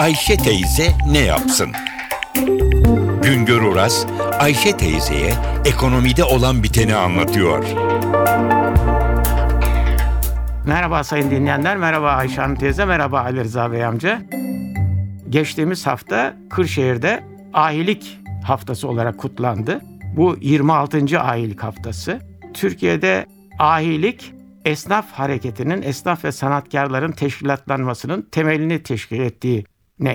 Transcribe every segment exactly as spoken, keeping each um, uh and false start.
Ayşe teyze ne yapsın? Güngör Uras, Ayşe teyzeye ekonomide olan biteni anlatıyor. Merhaba sayın dinleyenler, merhaba Ayşe Hanım teyze, merhaba Ali Rıza Bey amca. Geçtiğimiz hafta Kırşehir'de Ahilik Haftası olarak kutlandı. Bu yirmi altıncı Ahilik Haftası. Türkiye'de ahilik, esnaf hareketinin, esnaf ve sanatkarların teşkilatlanmasının temelini teşkil ettiğine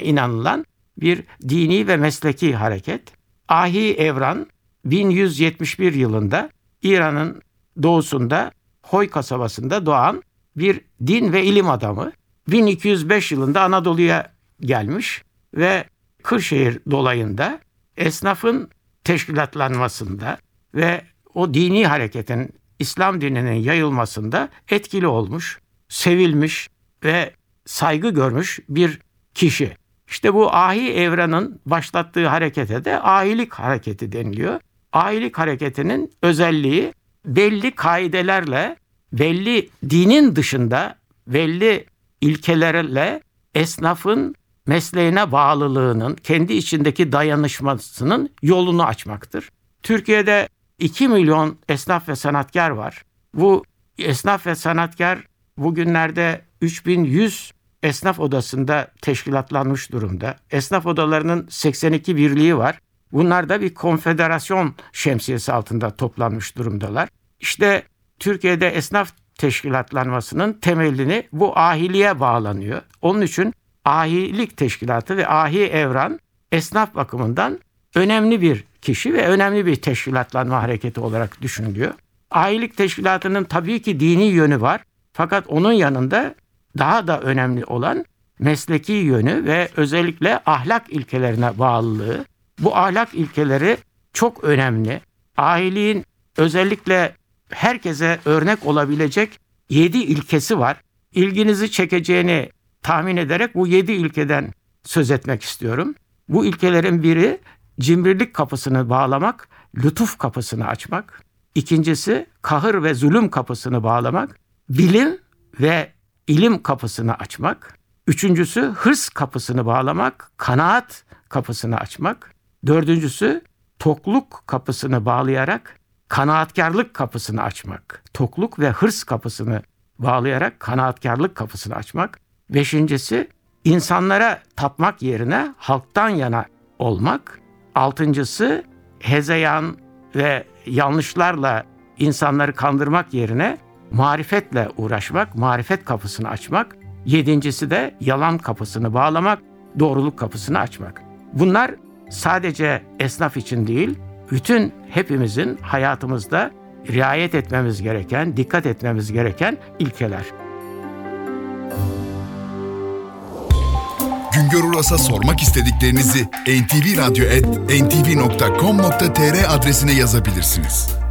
inanılan bir dini ve mesleki hareket. Ahi Evran, bin yüz yetmiş bir yılında İran'ın doğusunda Hoy kasabasında doğan bir din ve ilim adamı. bin iki yüz beş yılında Anadolu'ya gelmiş ve Kırşehir dolayında esnafın teşkilatlanmasında ve o dini hareketin, İslam dininin yayılmasında etkili olmuş, sevilmiş ve saygı görmüş bir kişi. İşte bu Ahi Evran'ın başlattığı harekete de ahilik hareketi deniliyor. Ahilik hareketinin özelliği belli kaidelerle, belli dinin dışında, belli ilkelerle esnafın mesleğine bağlılığının, kendi içindeki dayanışmasının yolunu açmaktır. Türkiye'de iki milyon esnaf ve sanatkar var. Bu esnaf ve sanatkar bugünlerde üç bin yüz esnaf odasında teşkilatlanmış durumda. Esnaf odalarının seksen iki birliği var. Bunlar da bir konfederasyon şemsiyesi altında toplanmış durumdalar. İşte Türkiye'de esnaf teşkilatlanmasının temelini bu ahiliğe bağlanıyor. Onun için Ahilik Teşkilatı ve Ahi Evran esnaf bakımından önemli bir kişi ve önemli bir teşkilatlanma hareketi olarak düşünülüyor. Ahilik Teşkilatı'nın tabii ki dini yönü var. Fakat onun yanında daha da önemli olan mesleki yönü ve özellikle ahlak ilkelerine bağlılığı. Bu ahlak ilkeleri çok önemli. Ahiliğin özellikle herkese örnek olabilecek yedi ilkesi var. İlginizi çekeceğini tahmin ederek bu yedi ilkeden söz etmek istiyorum. Bu ilkelerin biri cimrilik kapısını bağlamak, lütuf kapısını açmak. İkincisi kahır ve zulüm kapısını bağlamak, bilim ve ilim kapısını açmak. Üçüncüsü hırs kapısını bağlamak, kanaat kapısını açmak. Dördüncüsü tokluk kapısını bağlayarak kanaatkarlık kapısını açmak. Tokluk ve hırs kapısını bağlayarak kanaatkarlık kapısını açmak. Beşincisi insanlara tapmak yerine halktan yana olmak. Altıncısı hezeyan ve yanlışlarla insanları kandırmak yerine marifetle uğraşmak, marifet kapısını açmak. Yedincisi de yalan kapısını bağlamak, doğruluk kapısını açmak. Bunlar sadece esnaf için değil, bütün hepimizin hayatımızda riayet etmemiz gereken, dikkat etmemiz gereken ilkeler. Güngör Uras'a sormak istediklerinizi en ti vi radyo et en ti vi nokta com nokta tr adresine yazabilirsiniz.